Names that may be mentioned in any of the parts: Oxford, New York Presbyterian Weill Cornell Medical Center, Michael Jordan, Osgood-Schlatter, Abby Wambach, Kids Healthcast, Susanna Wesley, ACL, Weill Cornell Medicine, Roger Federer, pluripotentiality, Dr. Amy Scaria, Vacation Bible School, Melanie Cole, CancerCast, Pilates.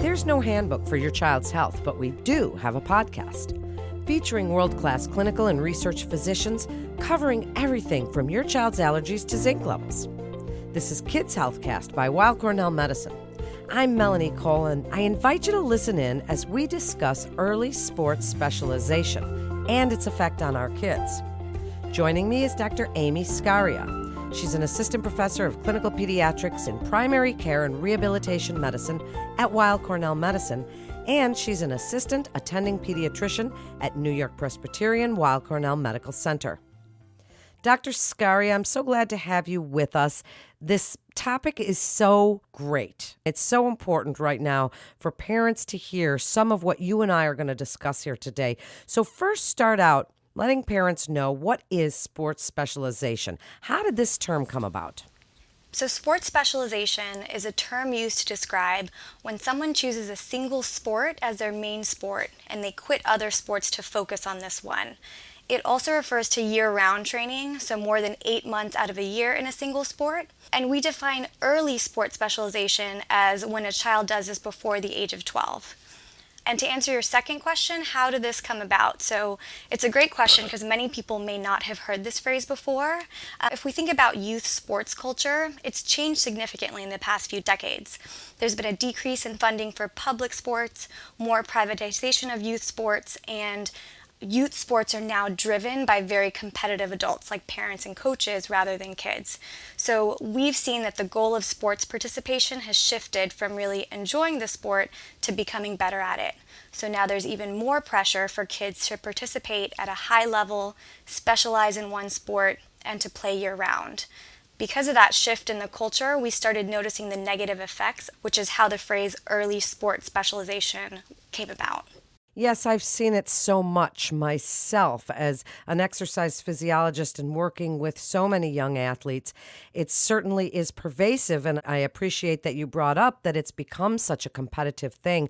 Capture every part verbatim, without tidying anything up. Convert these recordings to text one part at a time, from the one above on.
There's no handbook for your child's health, but we do have a podcast featuring world-class clinical and research physicians covering everything from your child's allergies to zinc levels. This is Kids Healthcast by Weill Cornell Medicine. I'm Melanie Cole, and I invite you to listen in as we discuss early sports specialization and its effect on our kids. Joining me is Doctor Amy Scaria. She's an assistant professor of clinical pediatrics in primary care and rehabilitation medicine at Weill Cornell Medicine, and she's an assistant attending pediatrician at New York Presbyterian Weill Cornell Medical Center. Doctor Scaria, I'm so glad to have you with us. This topic is so great. It's so important right now for parents to hear some of what you and I are going to discuss here today. So first, start out letting parents know, what is sports specialization? How did this term come about? So sports specialization is a term used to describe when someone chooses a single sport as their main sport and they quit other sports to focus on this one. It also refers to year-round training, so more than eight months out of a year in a single sport. And we define early sports specialization as when a child does this before the age of twelve. And to answer your second question, how did this come about? So it's a great question because many people may not have heard this phrase before. Uh, if we think about youth sports culture, it's changed significantly in the past few decades. There's been a decrease in funding for public sports, more privatization of youth sports, and youth sports are now driven by very competitive adults like parents and coaches rather than kids. So we've seen that the goal of sports participation has shifted from really enjoying the sport to becoming better at it. So now there's even more pressure for kids to participate at a high level, specialize in one sport, and to play year-round. Because of that shift in the culture, we started noticing the negative effects, which is how the phrase early sports specialization came about. Yes, I've seen it so much myself as an exercise physiologist and working with so many young athletes. It certainly is pervasive, and I appreciate that you brought up that it's become such a competitive thing.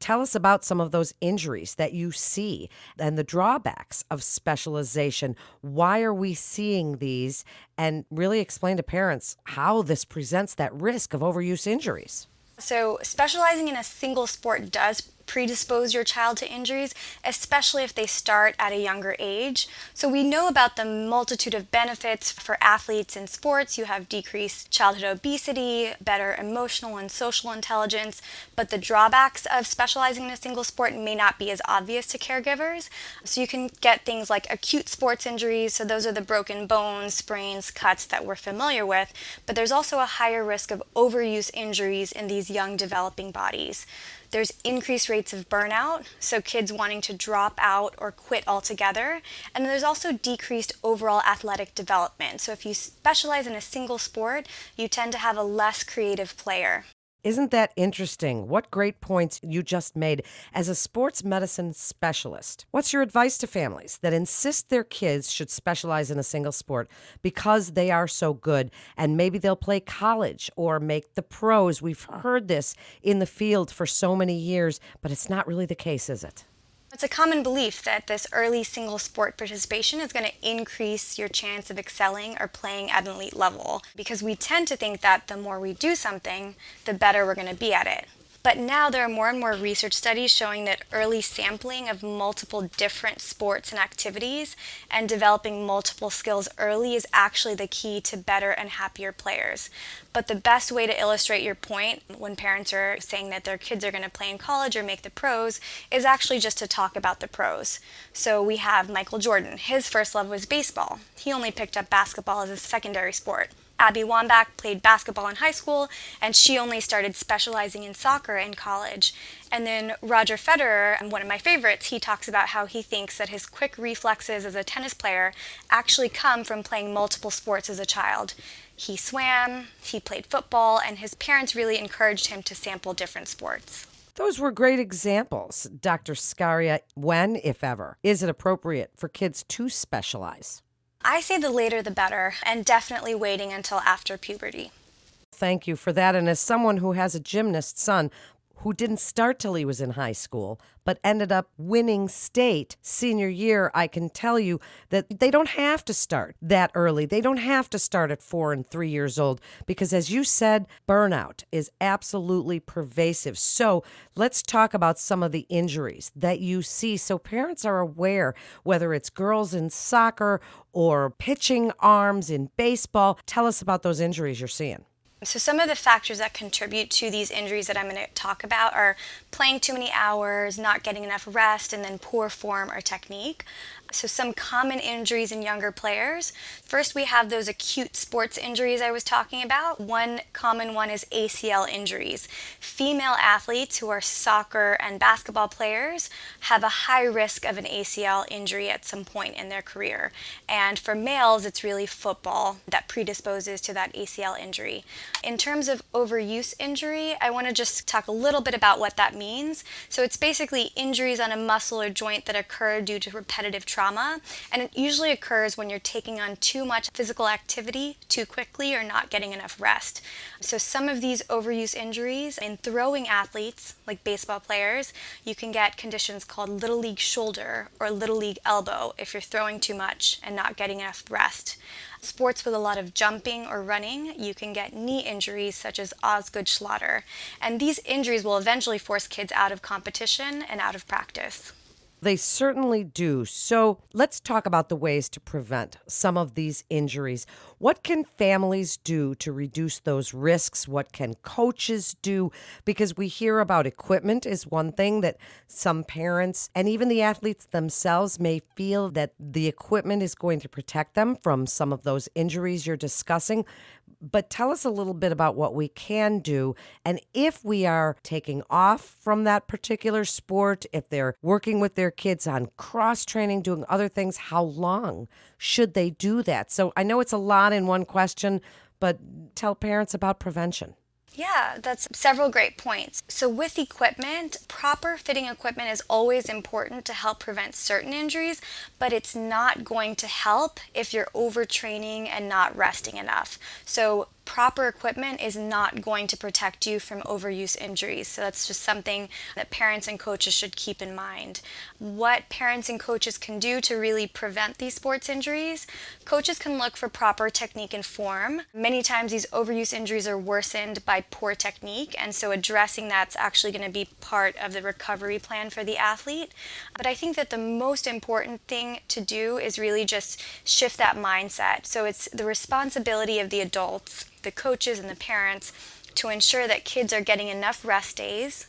Tell us about some of those injuries that you see and the drawbacks of specialization. Why are we seeing these? And really explain to parents how this presents that risk of overuse injuries. So specializing in a single sport does predispose your child to injuries, especially if they start at a younger age. So we know about the multitude of benefits for athletes in sports. You have decreased childhood obesity, better emotional and social intelligence, but the drawbacks of specializing in a single sport may not be as obvious to caregivers. So you can get things like acute sports injuries. So those are the broken bones, sprains, cuts that we're familiar with, but there's also a higher risk of overuse injuries in these young developing bodies. There's increased rates of burnout, so kids wanting to drop out or quit altogether. And there's also decreased overall athletic development. So if you specialize in a single sport, you tend to have a less creative player. Isn't that interesting? What great points you just made. As a sports medicine specialist, what's your advice to families that insist their kids should specialize in a single sport because they are so good and maybe they'll play college or make the pros? We've heard this in the field for so many years, but it's not really the case, is it? It's a common belief that this early single sport participation is going to increase your chance of excelling or playing at an elite level, because we tend to think that the more we do something, the better we're going to be at it. But now there are more and more research studies showing that early sampling of multiple different sports and activities and developing multiple skills early is actually the key to better and happier players. But the best way to illustrate your point when parents are saying that their kids are going to play in college or make the pros is actually just to talk about the pros. So we have Michael Jordan. His first love was baseball. He only picked up basketball as a secondary sport. Abby Wambach played basketball in high school, and she only started specializing in soccer in college. And then Roger Federer, one of my favorites, he talks about how he thinks that his quick reflexes as a tennis player actually come from playing multiple sports as a child. He swam, he played football, and his parents really encouraged him to sample different sports. Those were great examples, Doctor Scaria. When, if ever, is it appropriate for kids to specialize? I say the later the better, and definitely waiting until after puberty. Thank you for that. And as someone who has a gymnast son who didn't start till he was in high school, but ended up winning state senior year, I can tell you that they don't have to start that early. They don't have to start at four and three years old because, as you said, burnout is absolutely pervasive. So let's talk about some of the injuries that you see so parents are aware, whether it's girls in soccer or pitching arms in baseball. Tell us about those injuries you're seeing. So some of the factors that contribute to these injuries that I'm going to talk about are playing too many hours, not getting enough rest, and then poor form or technique. So some common injuries in younger players. First, we have those acute sports injuries I was talking about. One common one is A C L injuries. Female athletes who are soccer and basketball players have a high risk of an A C L injury at some point in their career. And for males, it's really football that predisposes to that A C L injury. In terms of overuse injury, I want to just talk a little bit about what that means. So it's basically injuries on a muscle or joint that occur due to repetitive trauma, and it usually occurs when you're taking on too much physical activity too quickly or not getting enough rest. So some of these overuse injuries in throwing athletes, like baseball players, you can get conditions called Little League shoulder or Little League elbow if you're throwing too much and not getting enough rest. Sports with a lot of jumping or running, you can get knee injuries such as Osgood-Schlatter. And these injuries will eventually force kids out of competition and out of practice. They certainly do. So let's talk about the ways to prevent some of these injuries. What can families do to reduce those risks? What can coaches do? Because we hear about equipment is one thing that some parents and even the athletes themselves may feel that the equipment is going to protect them from some of those injuries you're discussing. But tell us a little bit about what we can do. And if we are taking off from that particular sport, if they're working with their kids on cross-training, doing other things, how long should they do that? So I know it's a lot in one question, but tell parents about prevention. Yeah, that's several great points. So with equipment, proper fitting equipment is always important to help prevent certain injuries, but it's not going to help if you're overtraining and not resting enough. So proper equipment is not going to protect you from overuse injuries. So that's just something that parents and coaches should keep in mind. What parents and coaches can do to really prevent these sports injuries, coaches can look for proper technique and form. Many times these overuse injuries are worsened by poor technique, and so addressing that's actually going to be part of the recovery plan for the athlete. But I think that the most important thing to do is really just shift that mindset. So it's the responsibility of the adults, the coaches and the parents, to ensure that kids are getting enough rest days,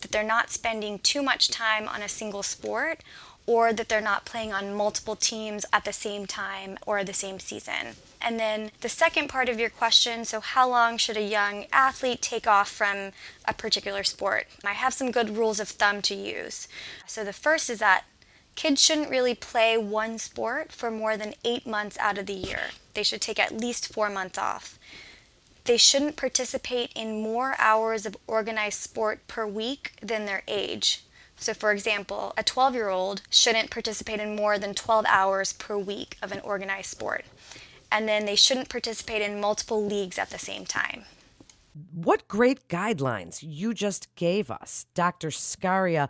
that they're not spending too much time on a single sport, or that they're not playing on multiple teams at the same time or the same season. And then the second part of your question, so how long should a young athlete take off from a particular sport? I have some good rules of thumb to use. So the first is that kids shouldn't really play one sport for more than eight months out of the year. They should take at least four months off. They shouldn't participate in more hours of organized sport per week than their age. So for example, a twelve-year-old shouldn't participate in more than twelve hours per week of an organized sport. And then they shouldn't participate in multiple leagues at the same time. What great guidelines you just gave us, Doctor Scaria.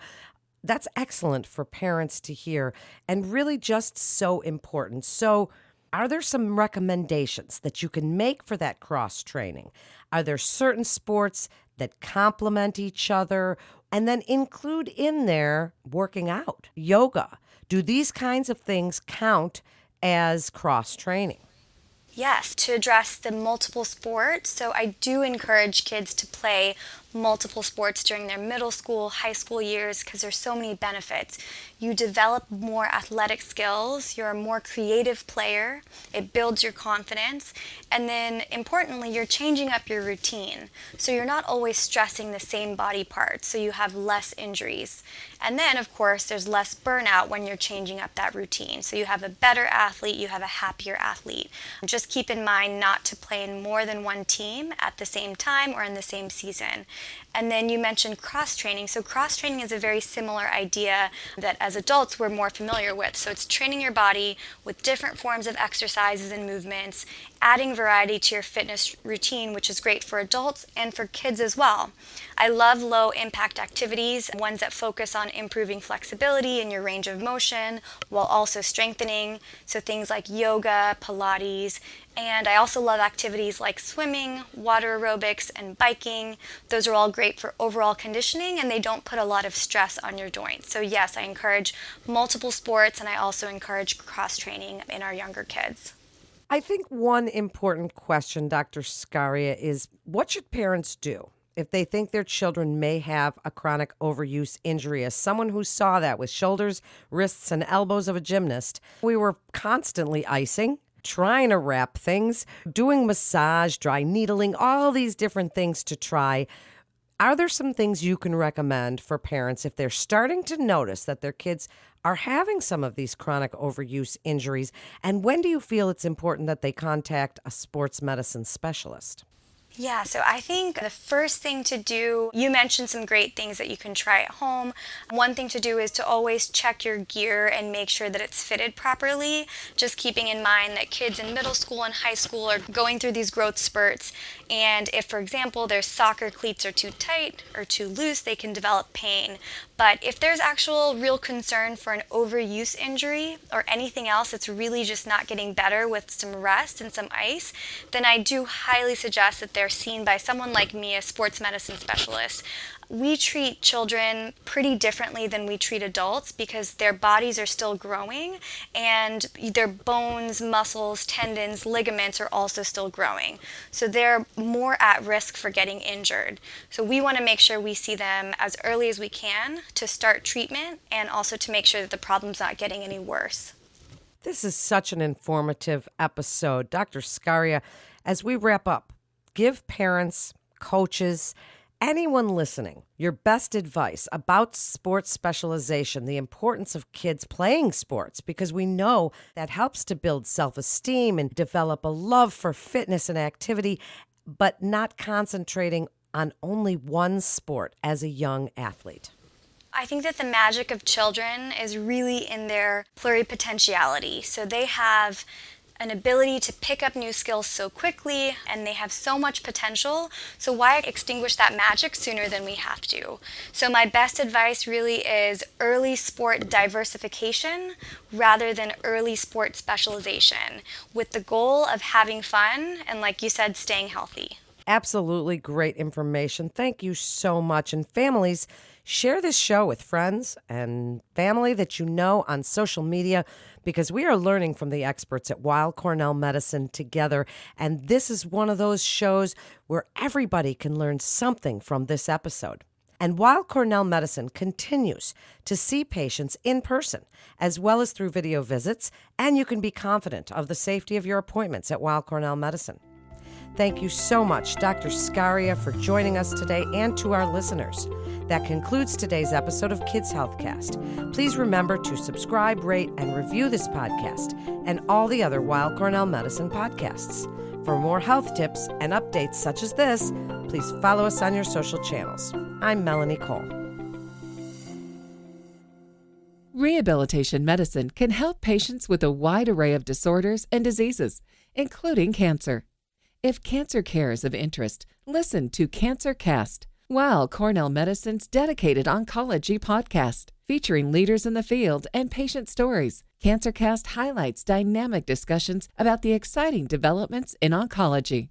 That's excellent for parents to hear and really just so important. So are there some recommendations that you can make for that cross-training? Are there certain sports that complement each other and then include in there working out, yoga? Do these kinds of things count as cross-training? Yes, to address the multiple sports. So I do encourage kids to play multiple sports during their middle school, high school years, because there's so many benefits. You develop more athletic skills, you're a more creative player, it builds your confidence, and then importantly, you're changing up your routine. So you're not always stressing the same body parts, so you have less injuries. And then, of course, there's less burnout when you're changing up that routine. So you have a better athlete, you have a happier athlete. Just keep in mind not to play in more than one team at the same time or in the same season. And then you mentioned cross-training. So cross-training is a very similar idea that as adults we're more familiar with. So it's training your body with different forms of exercises and movements adding variety to your fitness routine, which is great for adults and for kids as well. I love low impact activities, ones that focus on improving flexibility in your range of motion while also strengthening. So things like yoga, Pilates, and I also love activities like swimming, water aerobics, and biking. Those are all great for overall conditioning, and they don't put a lot of stress on your joints. So yes, I encourage multiple sports, and I also encourage cross-training in our younger kids. I think one important question, Doctor Scaria, is what should parents do if they think their children may have a chronic overuse injury? As someone who saw that with shoulders, wrists, and elbows of a gymnast, we were constantly icing, trying to wrap things, doing massage, dry needling, all these different things to try. Are there some things you can recommend for parents if they're starting to notice that their kids are having some of these chronic overuse injuries? And when do you feel it's important that they contact a sports medicine specialist? Yeah, so I think the first thing to do, you mentioned some great things that you can try at home. One thing to do is to always check your gear and make sure that it's fitted properly, just keeping in mind that kids in middle school and high school are going through these growth spurts. And if, for example, their soccer cleats are too tight or too loose, they can develop pain. But if there's actual real concern for an overuse injury or anything else that's really just not getting better with some rest and some ice, then I do highly suggest that they're seen by someone like me, a sports medicine specialist. We treat children pretty differently than we treat adults because their bodies are still growing and their bones, muscles, tendons, ligaments are also still growing. So they're more at risk for getting injured. So we want to make sure we see them as early as we can to start treatment and also to make sure that the problem's not getting any worse. This is such an informative episode. Doctor Scaria, as we wrap up, give parents, coaches, anyone listening, your best advice about sports specialization, the importance of kids playing sports, because we know that helps to build self-esteem and develop a love for fitness and activity, but not concentrating on only one sport as a young athlete. I think that the magic of children is really in their pluripotentiality. So they have an ability to pick up new skills so quickly, and they have so much potential, so why extinguish that magic sooner than we have to? So my best advice really is early sport diversification rather than early sport specialization, with the goal of having fun and, like you said, staying healthy. Absolutely great information. Thank you so much. And families, share this show with friends and family that you know on social media, because we are learning from the experts at Weill Cornell Medicine together. And this is one of those shows where everybody can learn something from this episode. And Weill Cornell Medicine continues to see patients in person, as well as through video visits, and you can be confident of the safety of your appointments at Weill Cornell Medicine. Thank you so much, Doctor Scaria, for joining us today and to our listeners. That concludes today's episode of Kids HealthCast. Please remember to subscribe, rate, and review this podcast and all the other Weill Cornell Medicine podcasts. For more health tips and updates such as this, please follow us on your social channels. I'm Melanie Cole. Rehabilitation medicine can help patients with a wide array of disorders and diseases, including cancer. If cancer care is of interest, listen to CancerCast, Weill Cornell Medicine's dedicated oncology podcast. Featuring leaders in the field and patient stories, CancerCast highlights dynamic discussions about the exciting developments in oncology.